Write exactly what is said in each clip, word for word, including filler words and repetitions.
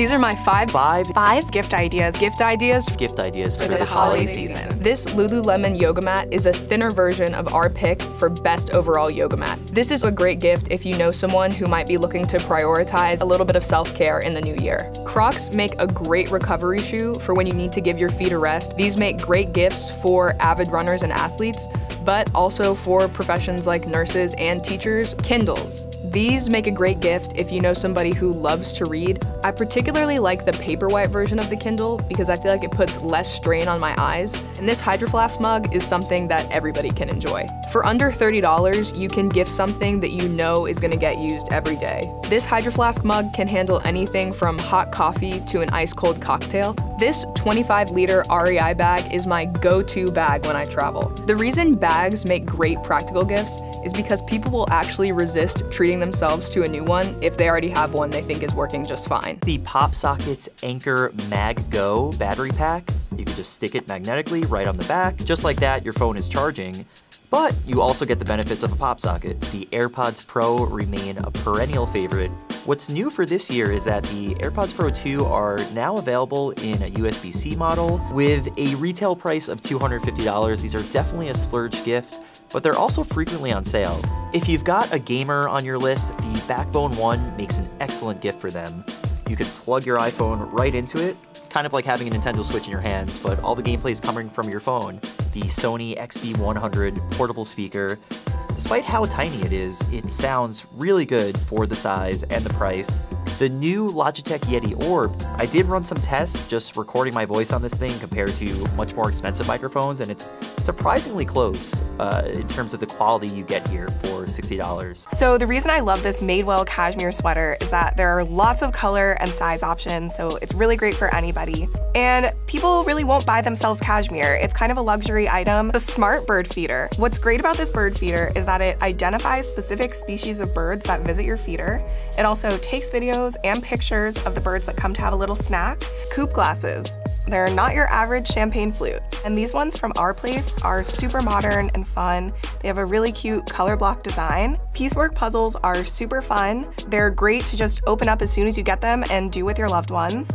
These are my five, five, five gift ideas, gift ideas, gift ideas for, for this holiday season. season. This Lululemon yoga mat is a thinner version of our pick for best overall yoga mat. This is a great gift if you know someone who might be looking to prioritize a little bit of self-care in the new year. Crocs make a great recovery shoe for when you need to give your feet a rest. These make great gifts for avid runners and athletes, but also for professions like nurses and teachers. Kindles. These make a great gift if you know somebody who loves to read. I particularly like the Paperwhite version of the Kindle because I feel like it puts less strain on my eyes, and this Hydro Flask mug is something that everybody can enjoy. For under thirty dollars, you can gift something that you know is gonna get used every day. This Hydro Flask mug can handle anything from hot coffee to an ice-cold cocktail. This twenty-five liter R E I bag is my go-to bag when I travel. The reason bags make great practical gifts is because people will actually resist treating themselves to a new one if they already have one they think is working just fine. The PopSockets Anker Mag Go battery pack, you can just stick it magnetically right on the back. Just like that, your phone is charging. But you also get the benefits of a pop socket. The AirPods Pro remain a perennial favorite. What's new for this year is that the AirPods Pro two are now available in a U S B C model with a retail price of two hundred fifty dollars. These are definitely a splurge gift, but they're also frequently on sale. If you've got a gamer on your list, the Backbone One makes an excellent gift for them. You could plug your iPhone right into it, kind of like having a Nintendo Switch in your hands, but all the gameplay is coming from your phone. The Sony X B one hundred portable speaker, despite how tiny it is, it sounds really good for the size and the price. The new Logitech Yeti Orb, I did run some tests just recording my voice on this thing compared to much more expensive microphones, and it's surprisingly close uh, in terms of the quality you get here for sixty dollars. So the reason I love this Madewell cashmere sweater is that there are lots of color and size options, so it's really great for anybody. And people really won't buy themselves cashmere. It's kind of a luxury item. The smart bird feeder. What's great about this bird feeder is that it identifies specific species of birds that visit your feeder. It also takes videos and pictures of the birds that come to have a little snack. Coupe glasses. They're not your average champagne flute. And these ones from our place are super modern and fun. They have a really cute color block design. Piecework puzzles are super fun. They're great to just open up as soon as you get them and do with your loved ones.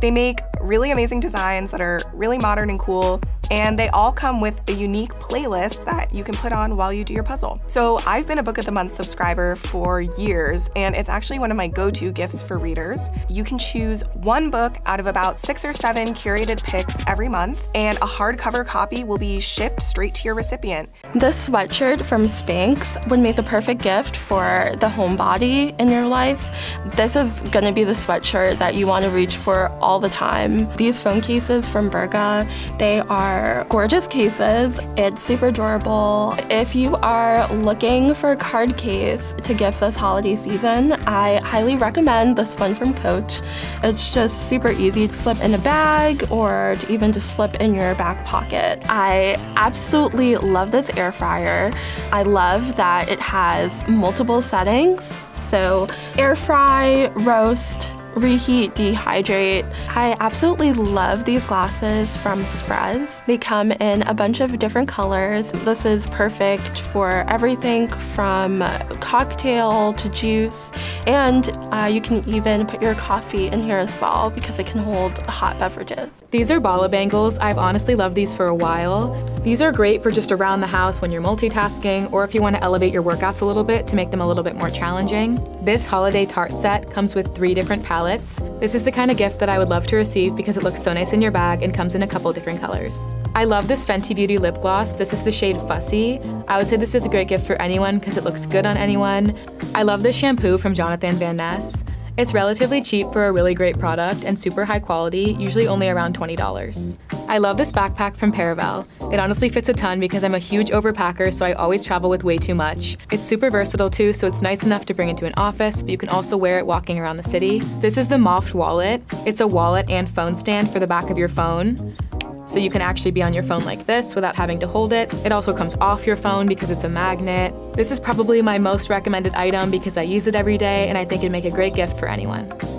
They make really amazing designs that are really modern and cool, and they all come with a unique playlist that you can put on while you do your puzzle. So I've been a Book of the Month subscriber for years, and it's actually one of my go-to gifts for readers. You can choose one book out of about six or seven curated picks every month, and a hardcover copy will be shipped straight to your recipient. This sweatshirt from Spanx would make the perfect gift for the homebody in your life. This is gonna be the sweatshirt that you wanna reach for all all the time. These phone cases from Berga, they are gorgeous cases. It's super adorable. If you are looking for a card case to gift this holiday season, I highly recommend this one from Coach. It's just super easy to slip in a bag or to even just slip in your back pocket. I absolutely love this air fryer. I love that it has multiple settings. So air fry, roast, reheat, dehydrate. I absolutely love these glasses from Sprez. They come in a bunch of different colors. This is perfect for everything from cocktail to juice, and uh, you can even put your coffee in here as well because it can hold hot beverages. These are Bala Bangles. I've honestly loved these for a while. These are great for just around the house when you're multitasking, or if you want to elevate your workouts a little bit to make them a little bit more challenging. This holiday tart set comes with three different palettes. This is the kind of gift that I would love to receive because it looks so nice in your bag and comes in a couple different colors. I love this Fenty Beauty lip gloss. This is the shade Fussy. I would say this is a great gift for anyone because it looks good on anyone. I love this shampoo from Jonathan Van Ness. It's relatively cheap for a really great product and super high quality, usually only around twenty dollars. I love this backpack from Paravel. It honestly fits a ton because I'm a huge overpacker, so I always travel with way too much. It's super versatile too, so it's nice enough to bring into an office, but you can also wear it walking around the city. This is the Moft wallet. It's a wallet and phone stand for the back of your phone, so you can actually be on your phone like this without having to hold it. It also comes off your phone because it's a magnet. This is probably my most recommended item because I use it every day and I think it'd make a great gift for anyone.